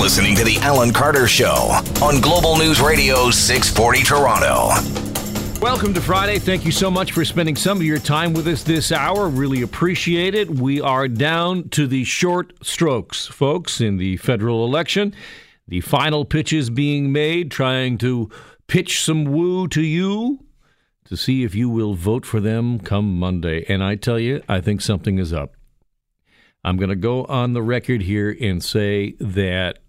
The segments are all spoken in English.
listening to The Alan Carter Show on Global News Radio 640 Toronto. Welcome to Friday. Thank you so much for spending some of your time with us this hour. Really appreciate it. We are down to the short strokes, folks, in the federal election. The final pitches being made, trying to pitch some woo to you to see if you will vote for them come Monday. And I tell you, I think something is up. I'm going to go on the record here and say that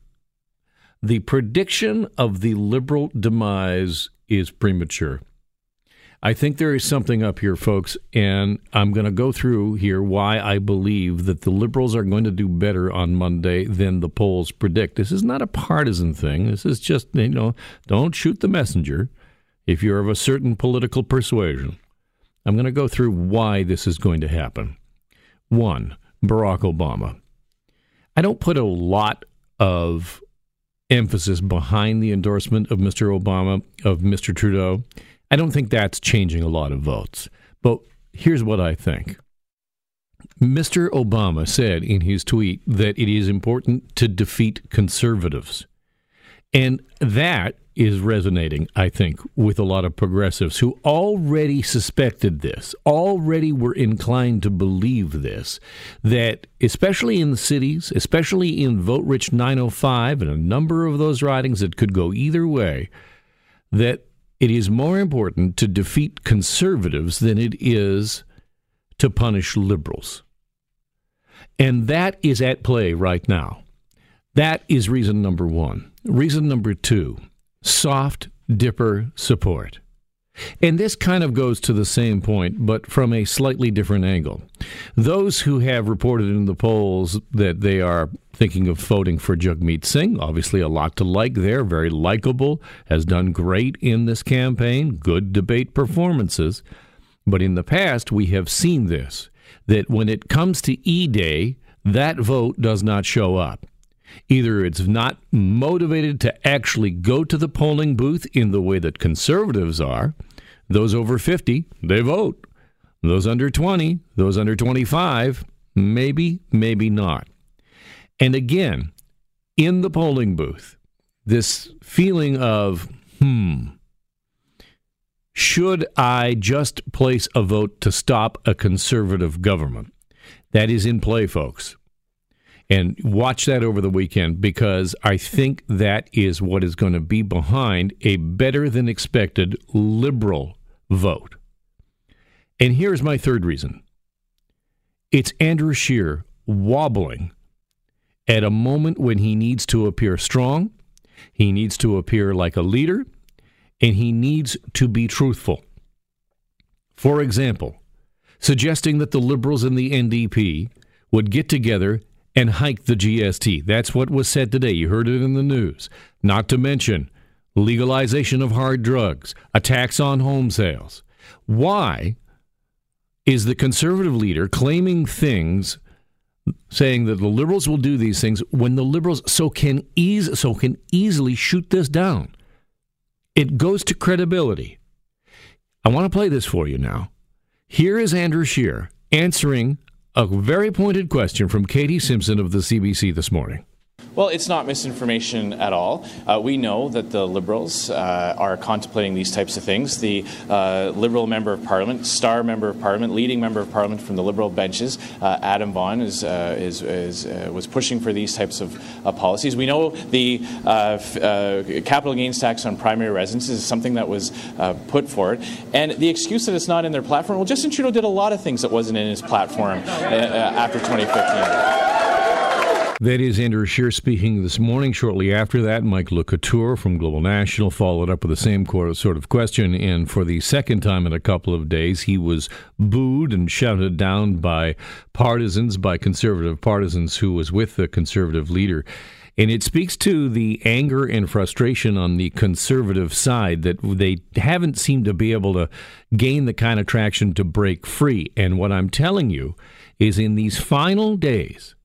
the prediction of the Liberal demise is premature. I think there is something up here, folks, and I'm going to go through here why I believe that the Liberals are going to do better on Monday than the polls predict. This is not a partisan thing. This is just, you know, don't shoot the messenger if you're of a certain political persuasion. I'm going to go through why this is going to happen. One, Barack Obama. I don't put a lot of emphasis behind the endorsement of Mr. Obama, of Mr. Trudeau. I don't think that's changing a lot of votes. But here's what I think. Mr. Obama said in his tweet that it is important to defeat conservatives. And that is resonating, I think, with a lot of progressives who already suspected this, already were inclined to believe this, that especially in the cities, especially in vote-rich 905 and a number of those ridings that could go either way, that it is more important to defeat conservatives than it is to punish liberals. And that is at play right now. That is reason number one. Reason number two, soft dipper support. And this kind of goes to the same point, but from a slightly different angle. Those who have reported in the polls that they are thinking of voting for Jagmeet Singh, obviously a lot to like there, very likable, has done great in this campaign, good debate performances. But in the past, we have seen this, that when it comes to E-Day, that vote does not show up. Either it's not motivated to actually go to the polling booth in the way that conservatives are. Those over 50, they vote. Those under 20, those under 25, maybe, maybe not. And again, in the polling booth, this feeling of, should I just place a vote to stop a conservative government? That is in play, folks. And watch that over the weekend, because I think that is what is going to be behind a better than expected liberal vote. And here's my third reason. It's Andrew Scheer wobbling at a moment when he needs to appear strong, he needs to appear like a leader, and he needs to be truthful. For example, suggesting that the Liberals and the NDP would get together and hike the GST. That's what was said today. You heard it in the news. Not to mention legalization of hard drugs, a tax on home sales. Why is the conservative leader claiming things, saying that the Liberals will do these things, when the Liberals so can easily shoot this down? It goes to credibility. I want to play this for you now. Here is Andrew Scheer answering a very pointed question from Katie Simpson of the CBC this morning. Well, it's not misinformation at all. We know that the Liberals are contemplating these types of things. The Liberal Member of Parliament, star Member of Parliament, leading Member of Parliament from the Liberal benches, Adam Vaughan, was pushing for these types of policies. We know the capital gains tax on primary residences is something that was put forward. And the excuse that it's not in their platform, well, Justin Trudeau did a lot of things that wasn't in his platform after 2015. That is Andrew Scheer speaking this morning. Shortly after that, Mike Le Couteur from Global National followed up with the same sort of question, and for the second time in a couple of days, he was booed and shouted down by partisans, by conservative partisans who was with the conservative leader. And it speaks to the anger and frustration on the conservative side that they haven't seemed to be able to gain the kind of traction to break free. And what I'm telling you is in these final days,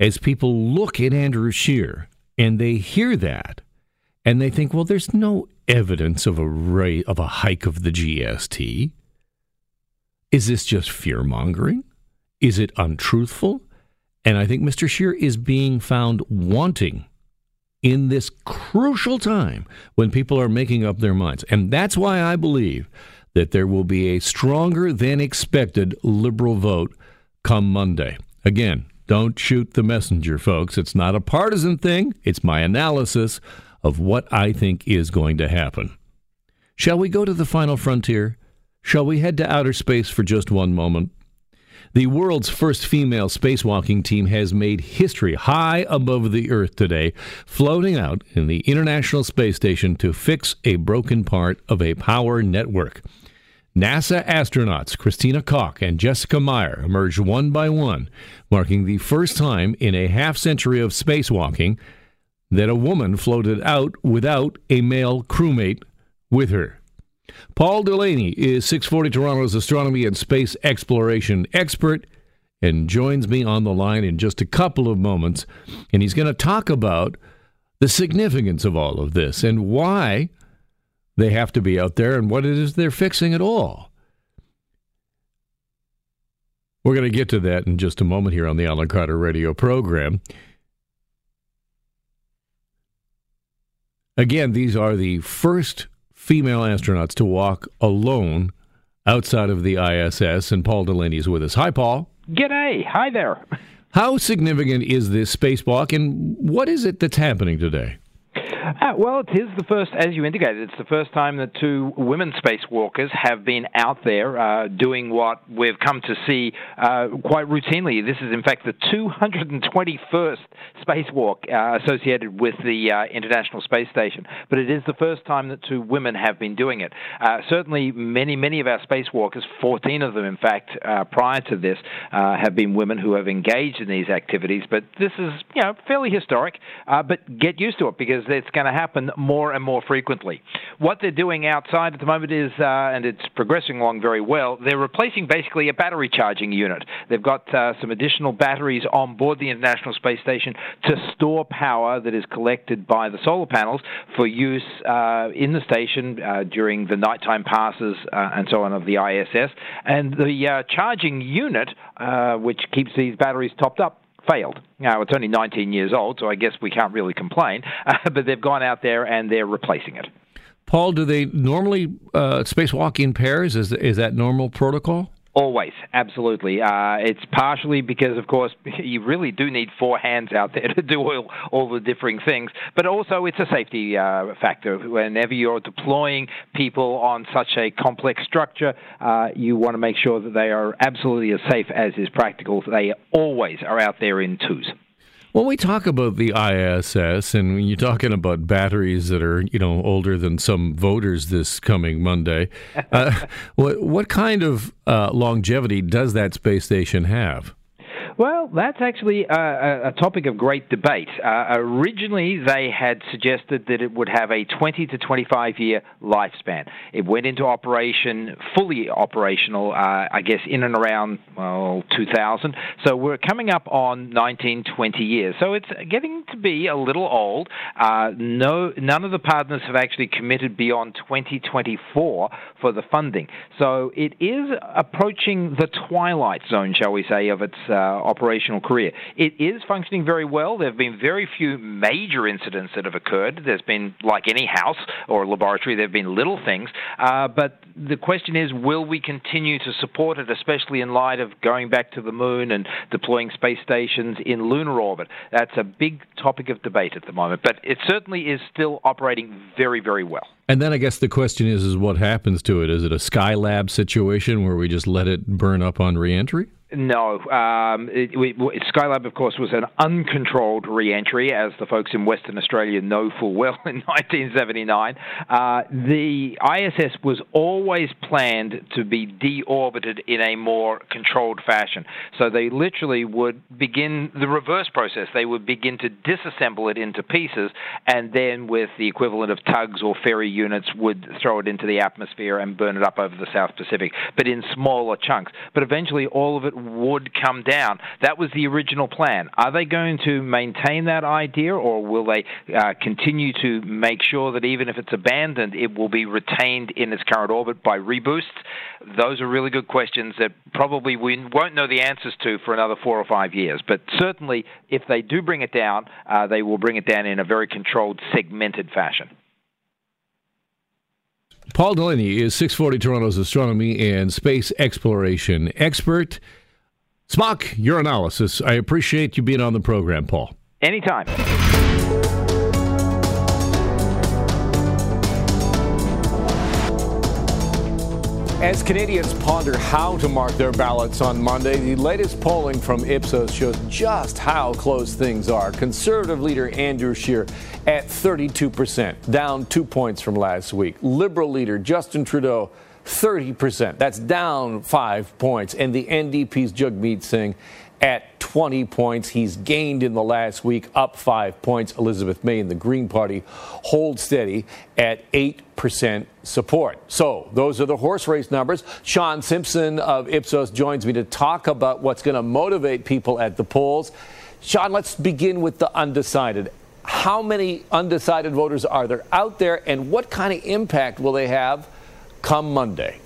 as people look at Andrew Scheer and they hear that and they think, well, there's no evidence of a hike of the GST. Is this just fear-mongering? Is it untruthful? And I think Mr. Scheer is being found wanting in this crucial time when people are making up their minds. And that's why I believe that there will be a stronger than expected Liberal vote come Monday. Again, don't shoot the messenger, folks. It's not a partisan thing. It's my analysis of what I think is going to happen. Shall we go to the final frontier? Shall we head to outer space for just one moment? The world's first female spacewalking team has made history high above the Earth today, floating out in the International Space Station to fix a broken part of a power network. NASA astronauts Christina Koch and Jessica Meir emerged one by one, marking the first time in a half-century of spacewalking that a woman floated out without a male crewmate with her. Paul Delaney is 640 Toronto's astronomy and space exploration expert and joins me on the line in just a couple of moments. And he's going to talk about the significance of all of this and why they have to be out there and what it is they're fixing at all. We're going to get to that in just a moment here on the Alan Carter radio program. Again, these are the first female astronauts to walk alone outside of the ISS, and Paul Delaney is with us. Hi, Paul. G'day. Hi there. How significant is this spacewalk, and what is it that's happening today? Well, it is the first, as you indicated, it's the first time that two women spacewalkers have been out there doing what we've come to see quite routinely. This is, in fact, the 221st spacewalk associated with the International Space Station, but it is the first time that two women have been doing it. Certainly, many of our spacewalkers, 14 of them, in fact, prior to this, have been women who have engaged in these activities, but this is, you know, fairly historic, but get used to it because it's going to happen more and more frequently. What they're doing outside at the moment is, and it's progressing along very well, they're replacing basically a battery charging unit. They've got some additional batteries on board the International Space Station to store power that is collected by the solar panels for use in the station during the nighttime passes and so on of the ISS. And the charging unit, which keeps these batteries topped up, failed. Now, it's only 19 years old, so I guess we can't really complain, but they've gone out there and they're replacing it. Paul, do they normally spacewalk in pairs? Is that normal protocol? Always, absolutely. It's partially because, of course, you really do need four hands out there to do all the differing things, but also it's a safety factor. Whenever you're deploying people on such a complex structure, you want to make sure that they are absolutely as safe as is practical. They always are out there in twos. When we talk about the ISS, and when you're talking about batteries that are, you know, older than some voters this coming Monday, what kind of longevity does that space station have? Well, that's actually a topic of great debate. Originally, they had suggested that it would have a 20 to 25-year lifespan. It went into operation, fully operational, I guess, in and around, 2000. So we're coming up on 19, 20 years. So it's getting to be a little old. None of the partners have actually committed beyond 2024 for the funding. So it is approaching the twilight zone, shall we say, of its operational career. It is functioning very well. There have been very few major incidents that have occurred. There's been, like any house or laboratory, there have been little things. But the question is, will we continue to support it, especially in light of going back to the moon and deploying space stations in lunar orbit? That's a big topic of debate at the moment. But it certainly is still operating very, very well. And then I guess the question is what happens to it? Is it a Skylab situation where we just let it burn up on reentry? No. Skylab, of course, was an uncontrolled re-entry, as the folks in Western Australia know full well, in 1979. The ISS was always planned to be deorbited in a more controlled fashion. So they literally would begin the reverse process. They would begin to disassemble it into pieces, and then with the equivalent of tugs or ferry units would throw it into the atmosphere and burn it up over the South Pacific, but in smaller chunks. But eventually all of it would come down. That was the original plan. Are they going to maintain that idea, or will they continue to make sure that even if it's abandoned, it will be retained in its current orbit by reboosts? Those are really good questions that probably we won't know the answers to for another 4 or 5 years. But certainly, if they do bring it down, they will bring it down in a very controlled, segmented fashion. Paul Delaney is 640 Toronto's astronomy and space exploration expert. Smock, your analysis. I appreciate you being on the program, Paul. Anytime. As Canadians ponder how to mark their ballots on Monday, the latest polling from Ipsos shows just how close things are. Conservative leader Andrew Scheer at 32%, down 2 points from last week. Liberal leader Justin Trudeau, 30%. That's down 5 points. And the NDP's Jagmeet Singh at 20 points. He's gained in the last week, up 5 points. Elizabeth May and the Green Party hold steady at 8% support. So those are the horse race numbers. Sean Simpson of Ipsos joins me to talk about what's going to motivate people at the polls. Sean, let's begin with the undecided. How many undecided voters are there out there, and what kind of impact will they have come Monday?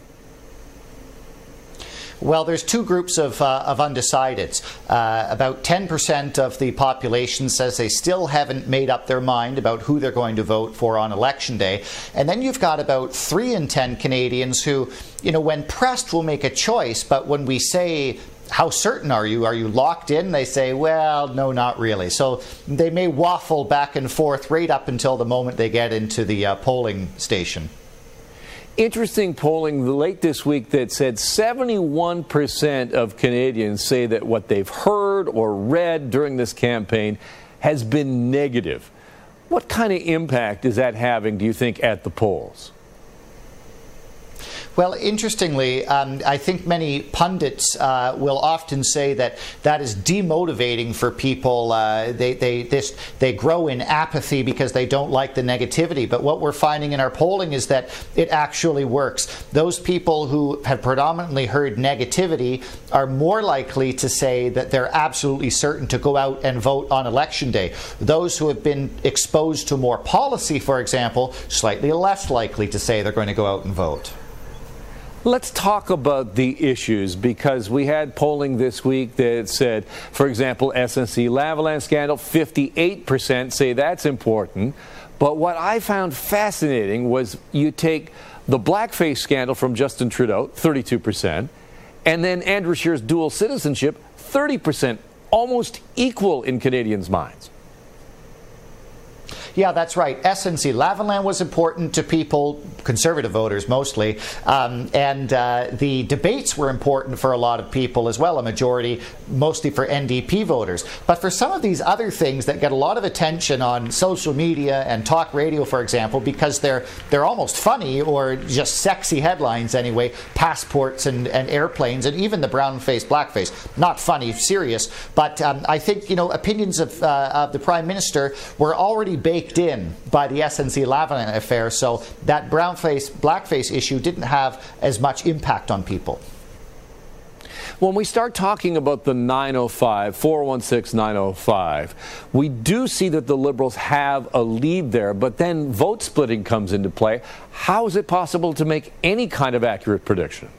Well, there's two groups of undecideds. About 10% of the population says they still haven't made up their mind about who they're going to vote for on election day. And then you've got about 3 in 10 Canadians who, you know, when pressed will make a choice, but when we say, how certain are you? Are you locked in? They say, well, no, not really. So they may waffle back and forth right up until the moment they get into the polling station. Interesting polling late this week that said 71% of Canadians say that what they've heard or read during this campaign has been negative. What kind of impact is that having, do you think, at the polls? Well, interestingly, I think many pundits will often say that is demotivating for people. They grow in apathy because they don't like the negativity. But what we're finding in our polling is that it actually works. Those people who have predominantly heard negativity are more likely to say that they're absolutely certain to go out and vote on election day. Those who have been exposed to more policy, for example, slightly less likely to say they're going to go out and vote. Let's talk about the issues, because we had polling this week that said, for example, SNC-Lavalin scandal, 58% say that's important. But what I found fascinating was you take the blackface scandal from Justin Trudeau, 32%, and then Andrew Scheer's dual citizenship, 30%, almost equal in Canadians' minds. Yeah, that's right. SNC-Lavalin was important to people, conservative voters mostly, and the debates were important for a lot of people as well, a majority, mostly for NDP voters. But for some of these other things that get a lot of attention on social media and talk radio, for example, because they're almost funny or just sexy headlines anyway, passports and airplanes, and even the brown-face, blackface, not funny, serious. But I think, you know, opinions of the Prime Minister were already baked in by the SNC-Lavalin affair, so that brown-face, blackface issue didn't have as much impact on people. When we start talking about the 905, 416 905, we do see that the Liberals have a lead there, but then vote splitting comes into play. How is it possible to make any kind of accurate prediction?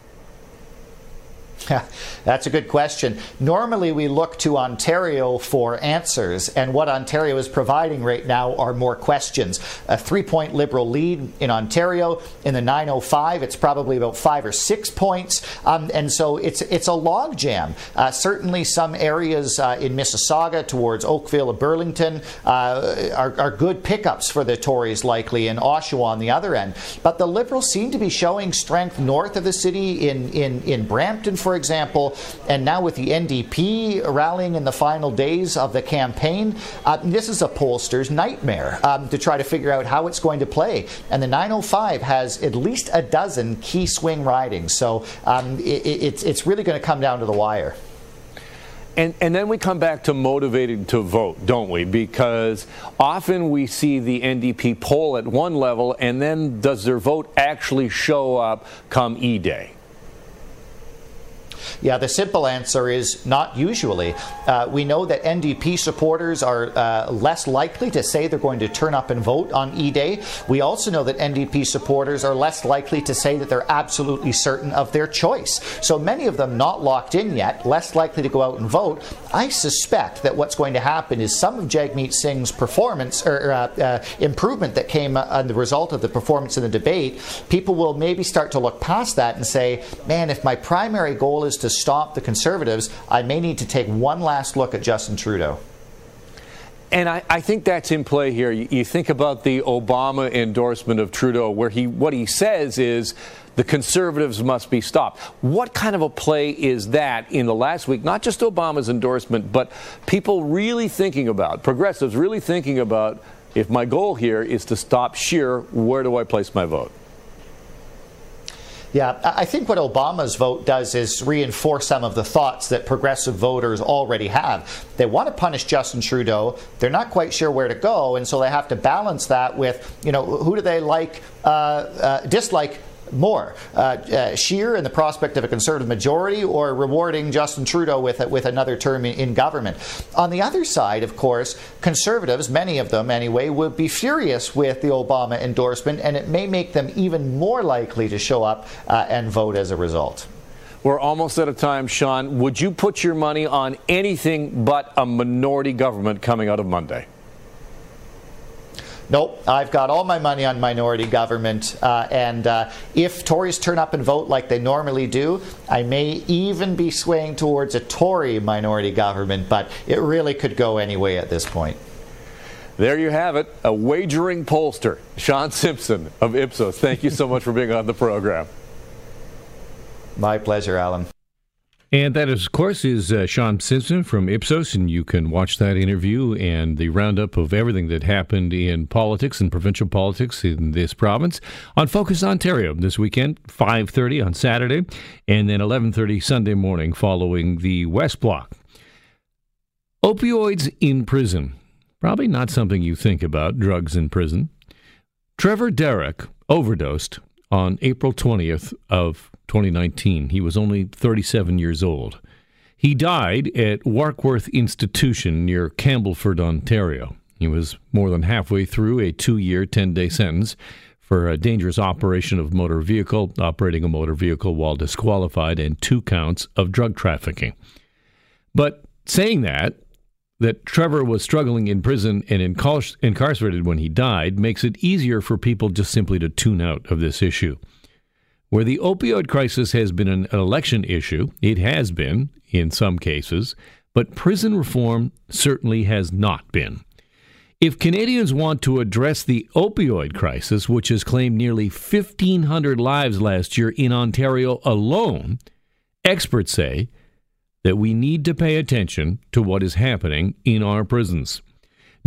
That's a good question. Normally we look to Ontario for answers, and what Ontario is providing right now are more questions. A 3-point Liberal lead in Ontario. In the 905, it's probably about 5 or 6 points, and so it's a logjam. Certainly some areas in Mississauga towards Oakville or Burlington are good pickups for the Tories, likely in Oshawa on the other end. But the Liberals seem to be showing strength north of the city in Brampton, for example, and now with the NDP rallying in the final days of the campaign, this is a pollster's nightmare to try to figure out how it's going to play. And the 905 has at least a dozen key swing ridings, so it's really going to come down to the wire. And then we come back to motivated to vote, don't we? Because often we see the NDP poll at one level, and then does their vote actually show up come E-Day? Yeah, the simple answer is not usually. We know that NDP supporters are less likely to say they're going to turn up and vote on E-Day. We also know that NDP supporters are less likely to say that they're absolutely certain of their choice. So many of them not locked in yet, less likely to go out and vote. I suspect that what's going to happen is some of Jagmeet Singh's performance or improvement that came on the result of the performance in the debate, people will maybe start to look past that and say, man, if my primary goal is to stop the Conservatives, I may need to take one last look at Justin Trudeau. And I think that's in play here. You think about the Obama endorsement of Trudeau, where what he says is the Conservatives must be stopped. What kind of a play is that in the last week? Not just Obama's endorsement, but people really thinking about, progressives really thinking about, if my goal here is to stop Scheer, where do I place my vote? Yeah, I think what Obama's vote does is reinforce some of the thoughts that progressive voters already have. They want to punish Justin Trudeau. They're not quite sure where to go, and so they have to balance that with, you know, who do they like, dislike more, Scheer and the prospect of a Conservative majority, or rewarding Justin Trudeau with another term in government. On the other side, of course, Conservatives, many of them anyway, would be furious with the Obama endorsement, and it may make them even more likely to show up and vote as a result. We're almost out of time, Sean. Would you put your money on anything but a minority government coming out of Monday? Nope, I've got all my money on minority government, and if Tories turn up and vote like they normally do, I may even be swaying towards a Tory minority government, but it really could go any way at this point. There you have it, a wagering pollster, Sean Simpson of Ipsos. Thank you so much for being on the program. My pleasure, Alan. And that, is, of course, is Sean Simpson from Ipsos, and you can watch that interview and the roundup of everything that happened in politics and provincial politics in this province on Focus Ontario this weekend, 5:30 on Saturday, and then 11:30 Sunday morning following the West Block. Opioids in prison. Probably not something you think about, drugs in prison. Trevor Darroch overdosed on April 20th of 2019. He was only 37 years old. He died at Warkworth Institution near Campbellford, Ontario. He was more than halfway through a 2-year, 10-day sentence for a dangerous operation of motor vehicle, operating a motor vehicle while disqualified, and 2 counts of drug trafficking. But saying that Trevor was struggling in prison and incarcerated when he died makes it easier for people just simply to tune out of this issue. Where the opioid crisis has been an election issue, it has been in some cases, but prison reform certainly has not been. If Canadians want to address the opioid crisis, which has claimed nearly 1,500 lives last year in Ontario alone, experts say that we need to pay attention to what is happening in our prisons.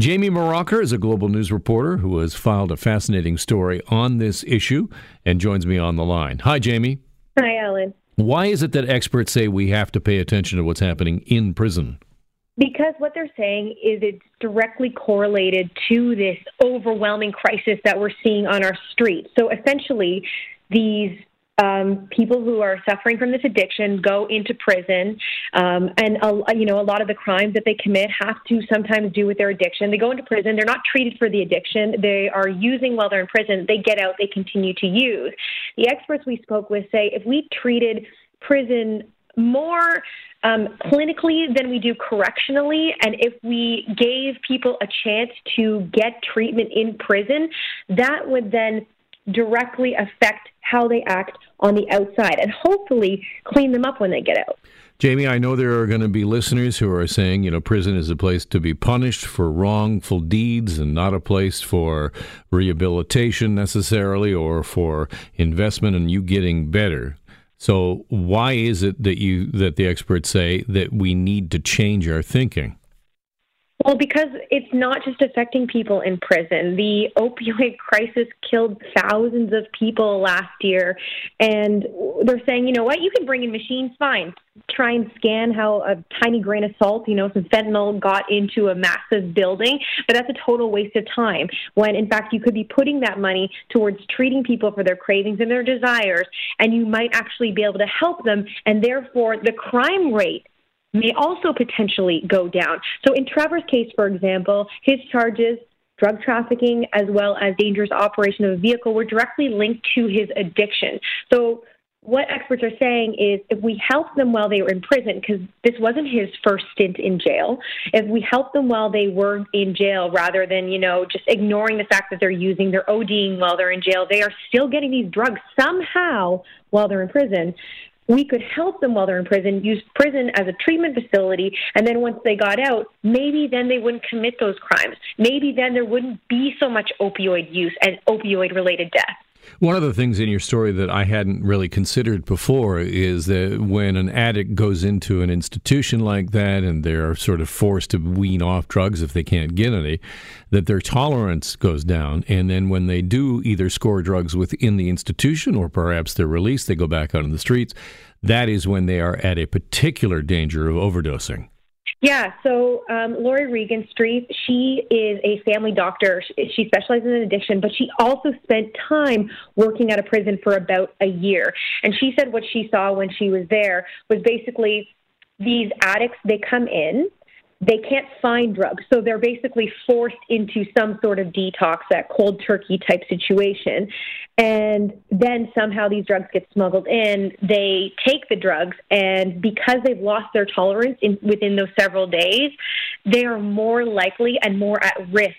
Jamie Marocker is a Global News reporter who has filed a fascinating story on this issue and joins me on the line. Hi, Jamie. Hi, Alan. Why is it that experts say we have to pay attention to what's happening in prison? Because what they're saying is it's directly correlated to this overwhelming crisis that we're seeing on our streets. So essentially, these people who are suffering from this addiction go into prison, a lot of the crimes that they commit have to sometimes do with their addiction. They go into prison. They're not treated for the addiction. They are using while they're in prison. They get out. They continue to use. The experts we spoke with say if we treated prison more clinically than we do correctionally, and if we gave people a chance to get treatment in prison, that would then directly affect how they act on the outside and hopefully clean them up when they get out. Jamie, I know there are going to be listeners who are saying, you know, prison is a place to be punished for wrongful deeds and not a place for rehabilitation necessarily or for investment in you getting better. So why is it that the experts say that we need to change our thinking? Well, because it's not just affecting people in prison. The opioid crisis killed thousands of people last year, and they're saying, you know what, you can bring in machines, fine. Try and scan how a tiny grain of salt, you know, some fentanyl got into a massive building, but that's a total waste of time when, in fact, you could be putting that money towards treating people for their cravings and their desires, and you might actually be able to help them, and therefore the crime rate may also potentially go down. So in Trevor's case, for example, his charges, drug trafficking, as well as dangerous operation of a vehicle, were directly linked to his addiction. So what experts are saying is if we helped them while they were in prison, because this wasn't his first stint in jail, if we helped them while they were in jail rather than, you know, just ignoring the fact that they're using, they're ODing while they're in jail, they are still getting these drugs somehow while they're in prison. We could help them while they're in prison, use prison as a treatment facility, and then once they got out, maybe then they wouldn't commit those crimes. Maybe then there wouldn't be so much opioid use and opioid-related death. One of the things in your story that I hadn't really considered before is that when an addict goes into an institution like that and they're sort of forced to wean off drugs if they can't get any, that their tolerance goes down. And then when they do either score drugs within the institution or perhaps they're released, they go back out on the streets, that is when they are at a particular danger of overdosing. Yeah, so Lori Regan-Streif, she is a family doctor. She specializes in addiction, but she also spent time working at a prison for about a year. And she said what she saw when she was there was basically these addicts, they come in, they can't find drugs, so they're basically forced into some sort of detox, that cold turkey type situation. And then somehow these drugs get smuggled in. They take the drugs, and because they've lost their tolerance within those several days, they are more likely and more at risk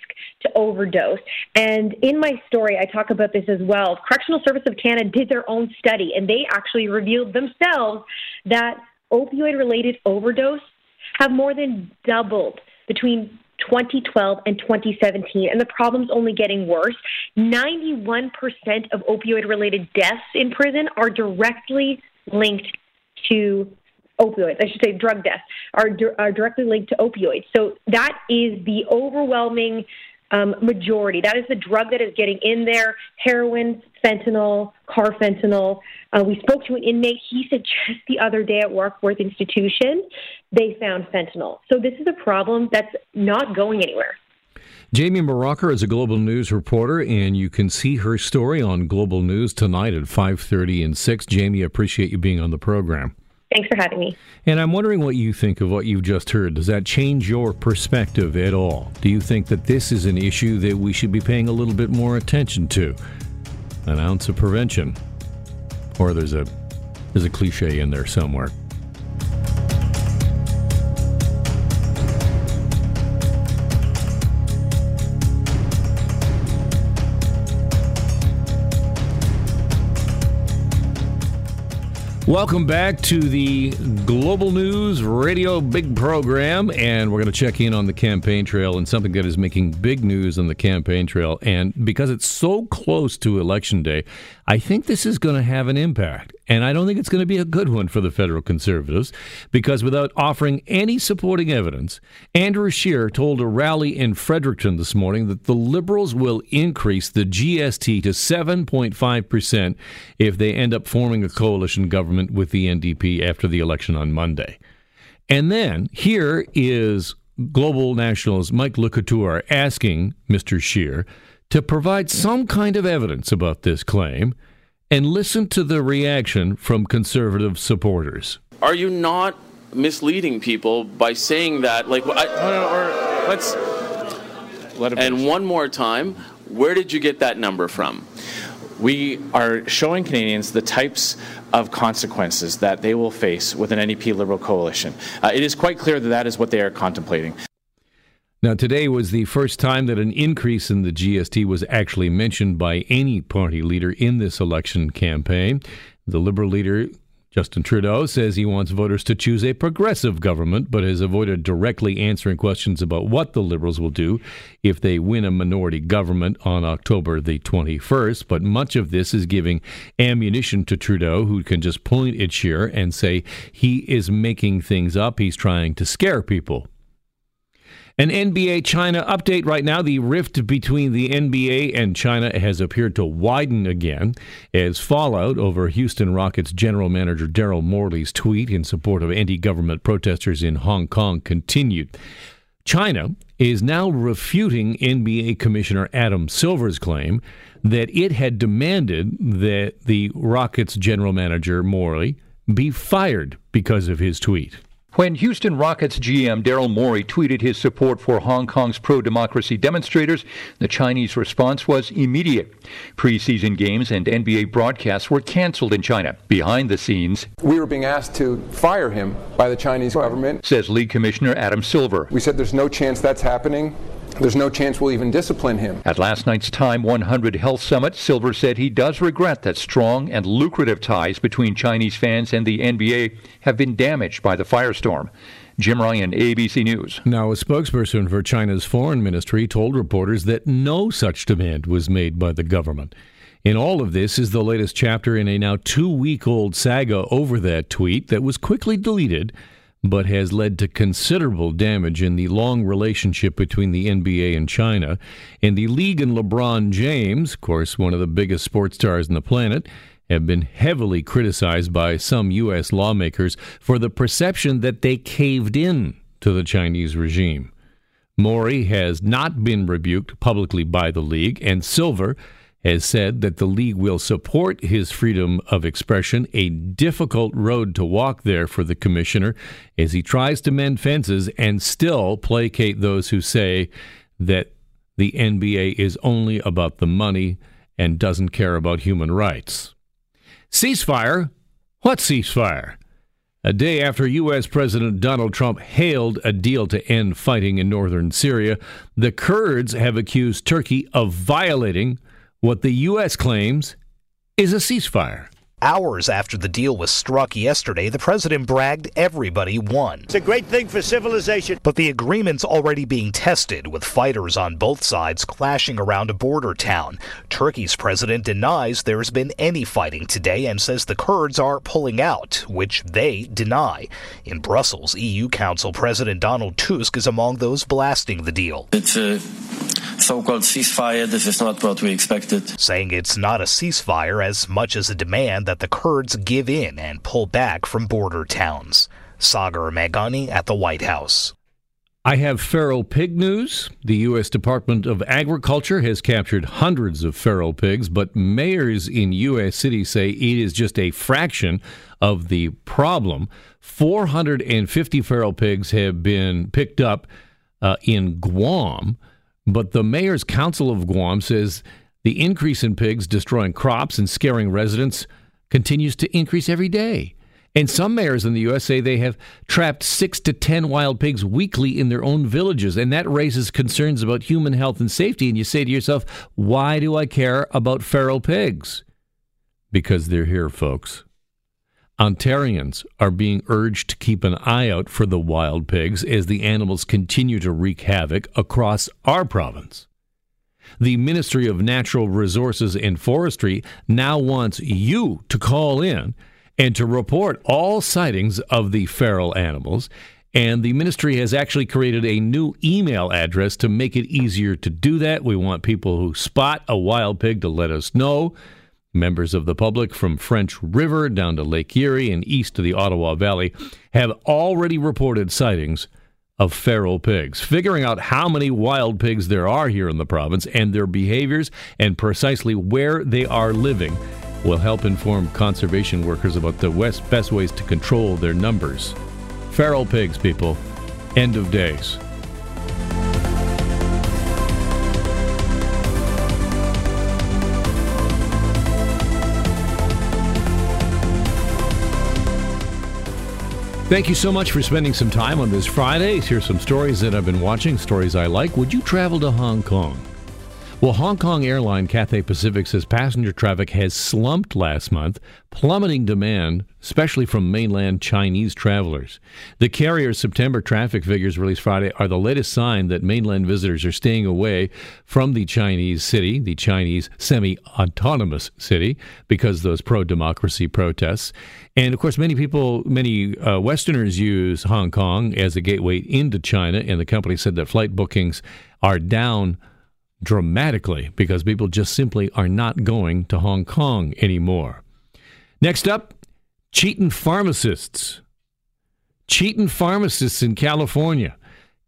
to overdose. And in my story, I talk about this as well. Correctional Service of Canada did their own study, and they actually revealed themselves that opioid-related overdose have more than doubled between 2012 and 2017, and the problem's only getting worse. 91% of opioid-related deaths in prison are directly linked to opioids. I should say drug deaths are directly linked to opioids. So that is the overwhelming majority. That is the drug that is getting in there, heroin, fentanyl, carfentanil. We spoke to an inmate. He said just the other day at Warkworth Institution, they found fentanyl. So this is a problem that's not going anywhere. Jamie Marocker is a Global News reporter, and you can see her story on Global News tonight at 5:30 and 6. Jamie, appreciate you being on the program. Thanks for having me. And I'm wondering what you think of what you've just heard. Does that change your perspective at all? Do you think that this is an issue that we should be paying a little bit more attention to? An ounce of prevention. Or there's a cliche in there somewhere. Welcome back to the Global News Radio Big Program, and we're going to check in on the campaign trail and something that is making big news on the campaign trail. And because it's so close to Election Day, I think this is going to have an impact. And I don't think it's going to be a good one for the federal conservatives, because without offering any supporting evidence, Andrew Scheer told a rally in Fredericton this morning that the Liberals will increase the GST to 7.5% if they end up forming a coalition government with the NDP after the election on Monday. And then here is Global National's Mike Le Couteur asking Mr. Scheer to provide some kind of evidence about this claim, and listen to the reaction from conservative supporters. Are you not misleading people by saying that? One more time, where did you get that number from? We are showing Canadians the types of consequences that they will face with an NDP Liberal coalition. It is quite clear that that is what they are contemplating. Now, today was the first time that an increase in the GST was actually mentioned by any party leader in this election campaign. The Liberal leader, Justin Trudeau, says he wants voters to choose a progressive government, but has avoided directly answering questions about what the Liberals will do if they win a minority government on October the 21st. But much of this is giving ammunition to Trudeau, who can just point at Scheer and say he is making things up. He's trying to scare people. An NBA China update right now. The rift between the NBA and China has appeared to widen again as fallout over Houston Rockets general manager Daryl Morey's tweet in support of anti-government protesters in Hong Kong continued. China is now refuting NBA Commissioner Adam Silver's claim that it had demanded that the Rockets general manager Morey be fired because of his tweet. When Houston Rockets GM Daryl Morey tweeted his support for Hong Kong's pro-democracy demonstrators, the Chinese response was immediate. Preseason games and NBA broadcasts were canceled in China. Behind the scenes, we were being asked to fire him by the Chinese government, says League Commissioner Adam Silver. We said there's no chance that's happening. There's no chance we'll even discipline him. At last night's Time 100 Health Summit, Silver said he does regret that strong and lucrative ties between Chinese fans and the NBA have been damaged by the firestorm. Jim Ryan, ABC News. Now, a spokesperson for China's foreign ministry told reporters that no such demand was made by the government. In all of this is the latest chapter in a now two-week-old saga over that tweet that was quickly deleted, but has led to considerable damage in the long relationship between the NBA and China. And the league and LeBron James, of course, one of the biggest sports stars on the planet, have been heavily criticized by some U.S. lawmakers for the perception that they caved in to the Chinese regime. Morey has not been rebuked publicly by the league, and Silver has said that the league will support his freedom of expression, a difficult road to walk there for the commissioner as he tries to mend fences and still placate those who say that the NBA is only about the money and doesn't care about human rights. Ceasefire? What ceasefire? A day after U.S. President Donald Trump hailed a deal to end fighting in northern Syria, the Kurds have accused Turkey of violating what the U.S. claims is a ceasefire. Hours after the deal was struck yesterday, the president bragged everybody won. It's a great thing for civilization. But the agreement's already being tested, with fighters on both sides clashing around a border town. Turkey's president denies there's been any fighting today and says the Kurds are pulling out, which they deny. In Brussels, EU Council President Donald Tusk is among those blasting the deal. It's a so-called ceasefire. This is not what we expected. Saying it's not a ceasefire as much as a demand that the Kurds give in and pull back from border towns. Sagar Meghani at the White House. I have feral pig news. The U.S. Department of Agriculture has captured hundreds of feral pigs, but mayors in U.S. cities say it is just a fraction of the problem. 450 feral pigs have been picked up in Guam, but the mayor's council of Guam says the increase in pigs destroying crops and scaring residents continues to increase every day. And some mayors in the U.S. say they have trapped 6 to 10 wild pigs weekly in their own villages, and that raises concerns about human health and safety. And you say to yourself, why do I care about feral pigs? Because they're here, folks. Ontarians are being urged to keep an eye out for the wild pigs as the animals continue to wreak havoc across our province. The Ministry of Natural Resources and Forestry now wants you to call in and to report all sightings of the feral animals, and the ministry has actually created a new email address to make it easier to do that. We want people who spot a wild pig to let us know. Members of the public from French River down to Lake Erie and east to the Ottawa Valley have already reported sightings of feral pigs. Figuring out how many wild pigs there are here in the province and their behaviors and precisely where they are living will help inform conservation workers about the best ways to control their numbers. Feral pigs, people. End of days. Thank you so much for spending some time on this Friday. Here's some stories that I've been watching, stories I like. Would you travel to Hong Kong? Well, Hong Kong airline Cathay Pacific says passenger traffic has slumped last month, plummeting demand, especially from mainland Chinese travelers. The carrier's September traffic figures released Friday are the latest sign that mainland visitors are staying away from the Chinese city, the Chinese semi-autonomous city, because of those pro-democracy protests. And, of course, many Westerners use Hong Kong as a gateway into China, and the company said that flight bookings are down dramatically because people just simply are not going to Hong Kong anymore. Next up, cheating pharmacists. Cheating pharmacists in California.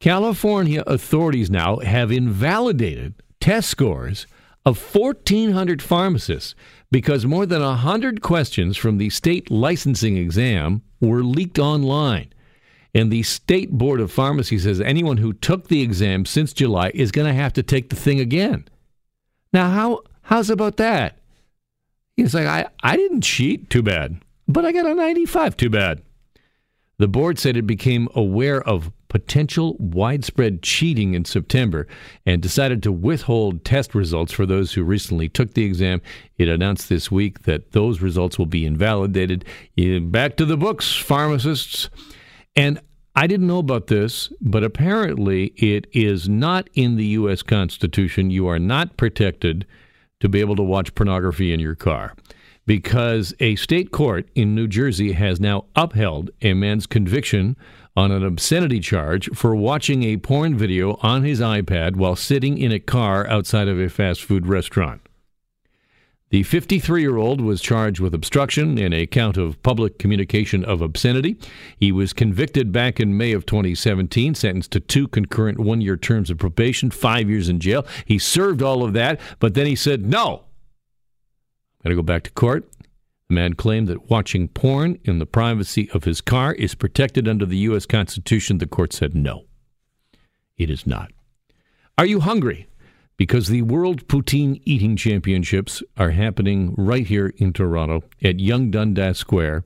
California authorities now have invalidated test scores of 1,400 pharmacists because more than 100 questions from the state licensing exam were leaked online. And the State Board of Pharmacy says anyone who took the exam since July is going to have to take the thing again. Now, how's about that? It's like, I didn't cheat, too bad. But I got a 95, too bad. The board said it became aware of potential widespread cheating in September and decided to withhold test results for those who recently took the exam. It announced this week that those results will be invalidated. Back to the books, pharmacists. And I didn't know about this, but apparently it is not in the U.S. Constitution. You are not protected to be able to watch pornography in your car because a state court in New Jersey has now upheld a man's conviction on an obscenity charge for watching a porn video on his iPad while sitting in a car outside of a fast food restaurant. The 53-year-old was charged with obstruction in a count of public communication of obscenity. He was convicted back in May of 2017, sentenced to 2 concurrent 1-year terms of probation, 5 years in jail. He served all of that, but then he said, no, I'm going to go back to court. The man claimed that watching porn in the privacy of his car is protected under the U.S. Constitution. The court said, no, it is not. Are you hungry? Because the World Poutine Eating Championships are happening right here in Toronto at Young Dundas Square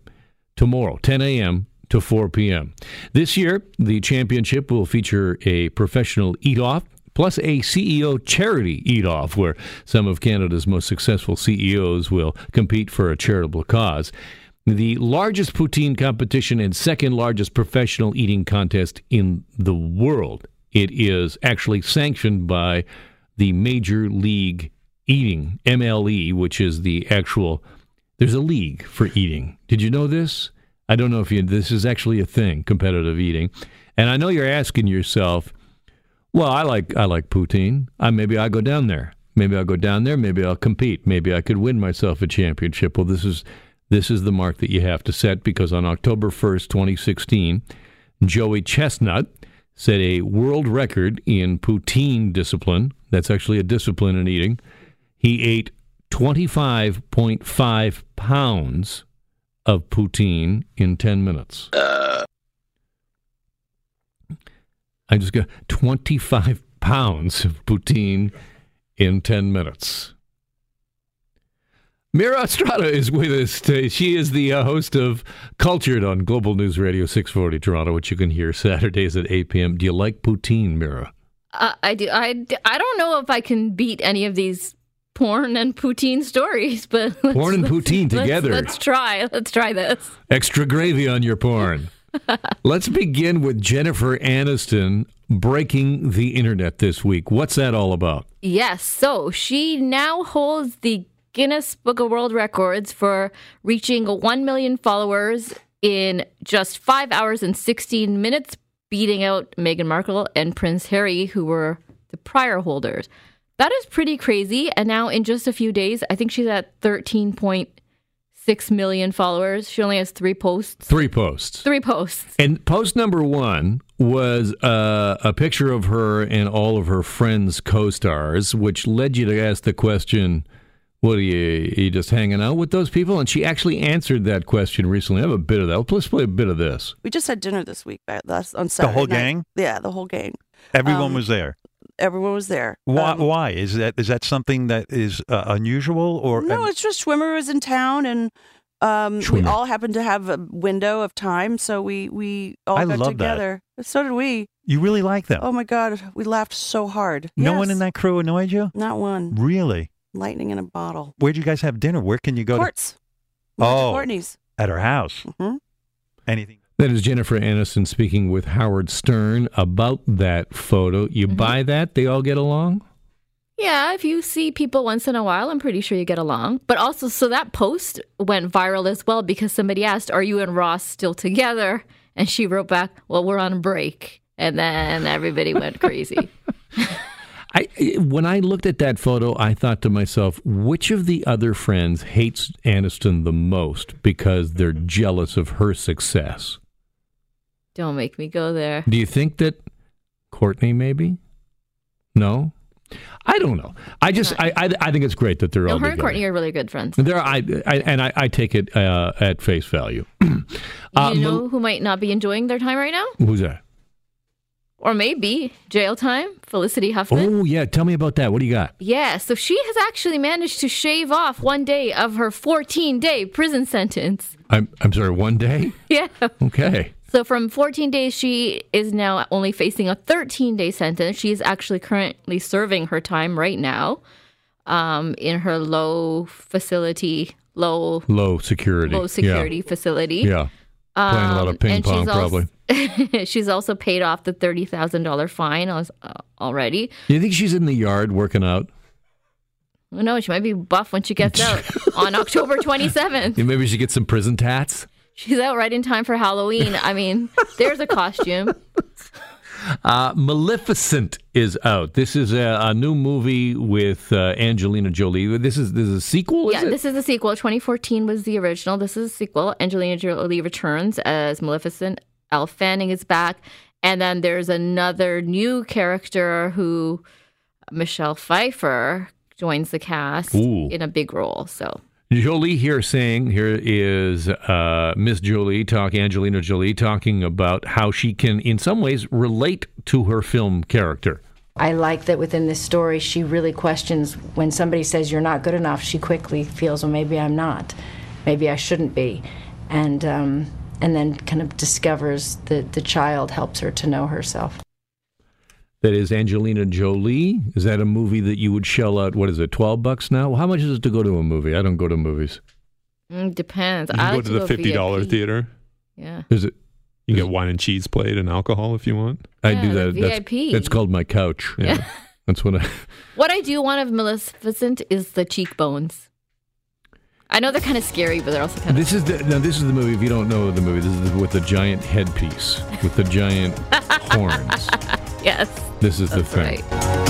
tomorrow, 10 a.m. to 4 p.m. This year, the championship will feature a professional eat-off plus a CEO charity eat-off where some of Canada's most successful CEOs will compete for a charitable cause. The largest poutine competition and second largest professional eating contest in the world. It is actually sanctioned by the Major League Eating, MLE, which is the actual, there's a league for eating. Did you know this? I don't know if you, this is actually a thing, competitive eating. And I know you're asking yourself, well, I like poutine. Maybe I'll go down there. Maybe I'll compete. Maybe I could win myself a championship. Well, this is the mark that you have to set because on October 1st, 2016, Joey Chestnut set a world record in poutine discipline. That's actually a discipline in eating. He ate 25.5 pounds of poutine in 10 minutes. I just got 25 pounds of poutine in 10 minutes. Mira Estrada is with us today. She is the host of Cultured on Global News Radio 640 Toronto, which you can hear Saturdays at 8 p.m. Do you like poutine, Mira? I do. I don't know if I can beat any of these porn and poutine stories, but porn and poutine together. Let's try this. Extra gravy on your porn. Let's begin with Jennifer Aniston breaking the internet this week. What's that all about? Yes. So she now holds the Guinness Book of World Records for reaching 1 million followers in just 5 hours and 16 minutes. Beating out Meghan Markle and Prince Harry, who were the prior holders. That is pretty crazy. And now in just a few days, I think she's at 13.6 million followers. She only has 3 posts. And post number 1 was a picture of her and all of her friends' co-stars, which led you to ask the question, what are you just hanging out with those people? And she actually answered that question recently. I have a bit of that. Let's play a bit of this. We just had dinner this week. That's on Saturday. The whole gang? Yeah, the whole gang. Everyone was there. Everyone was there. Why? Is that something that is unusual? Or no, it's just Schwimmer was in town, and we all happened to have a window of time, so we all got together. That. So did we. You really like them? Oh, my God. We laughed so hard. No one in that crew annoyed you? Not one. Really? Lightning in a bottle. Where'd you guys have dinner? Where can you go? Courts. Oh. Courtney's. At her house. Mm-hmm. Anything. That is Jennifer Aniston speaking with Howard Stern about that photo. You buy that? They all get along? Yeah, if you see people once in a while, I'm pretty sure you get along. But also, so that post went viral as well because somebody asked, are you and Ross still together? And she wrote back, well, we're on break. And then everybody went crazy. When I looked at that photo, I thought to myself, which of the other friends hates Aniston the most because they're jealous of her success? Don't make me go there. Do you think that Courtney maybe? No? I don't know. I just I think it's great that they're all together. Her and Courtney are really good friends. They're I take it at face value. You know who might not be enjoying their time right now? Who's that? Or maybe jail time, Felicity Huffman. Oh, yeah. Tell me about that. What do you got? Yeah. So she has actually managed to shave off one day of her 14-day prison sentence. I'm sorry, one day? Yeah. Okay. So from 14 days, she is now only facing a 13-day sentence. She is actually currently serving her time right now in her low security facility. Yeah. Playing a lot of ping pong, probably. She's also paid off the $30,000 fine already. You think she's in the yard working out? Well, no, she might be buff when she gets out on October 27th. Yeah, maybe she gets some prison tats. She's out right in time for Halloween. I mean, there's a costume. Maleficent is out. This is a new movie with Angelina Jolie. This is a sequel, is it? Yeah, this is a sequel. 2014 was the original. This is a sequel. Angelina Jolie returns as Maleficent. Elle Fanning is back. And then there's another new character who, Michelle Pfeiffer, joins the cast in a big role. So Jolie here is Miss Jolie Angelina Jolie talking about how she can, in some ways, relate to her film character. I like that within this story, she really questions when somebody says you're not good enough, she quickly feels, well, maybe I'm not. Maybe I shouldn't be. And then kind of discovers the child helps her to know herself. That is Angelina Jolie. Is that a movie that you would shell out, what is it, $12 now? How much is it to go to a movie? I don't go to movies. It depends. I like to go to the $50 theater. Yeah. Is it? You can get wine and cheese played and alcohol if you want. Yeah, I do that. VIP. That's called my couch. Yeah. That's what I... What I do want of Maleficent is the cheekbones. I know they're kind of scary, but they're also kind of... This is the movie, if you don't know the movie, this is with the giant headpiece, with the giant horns. Yes. This is the thing. Right.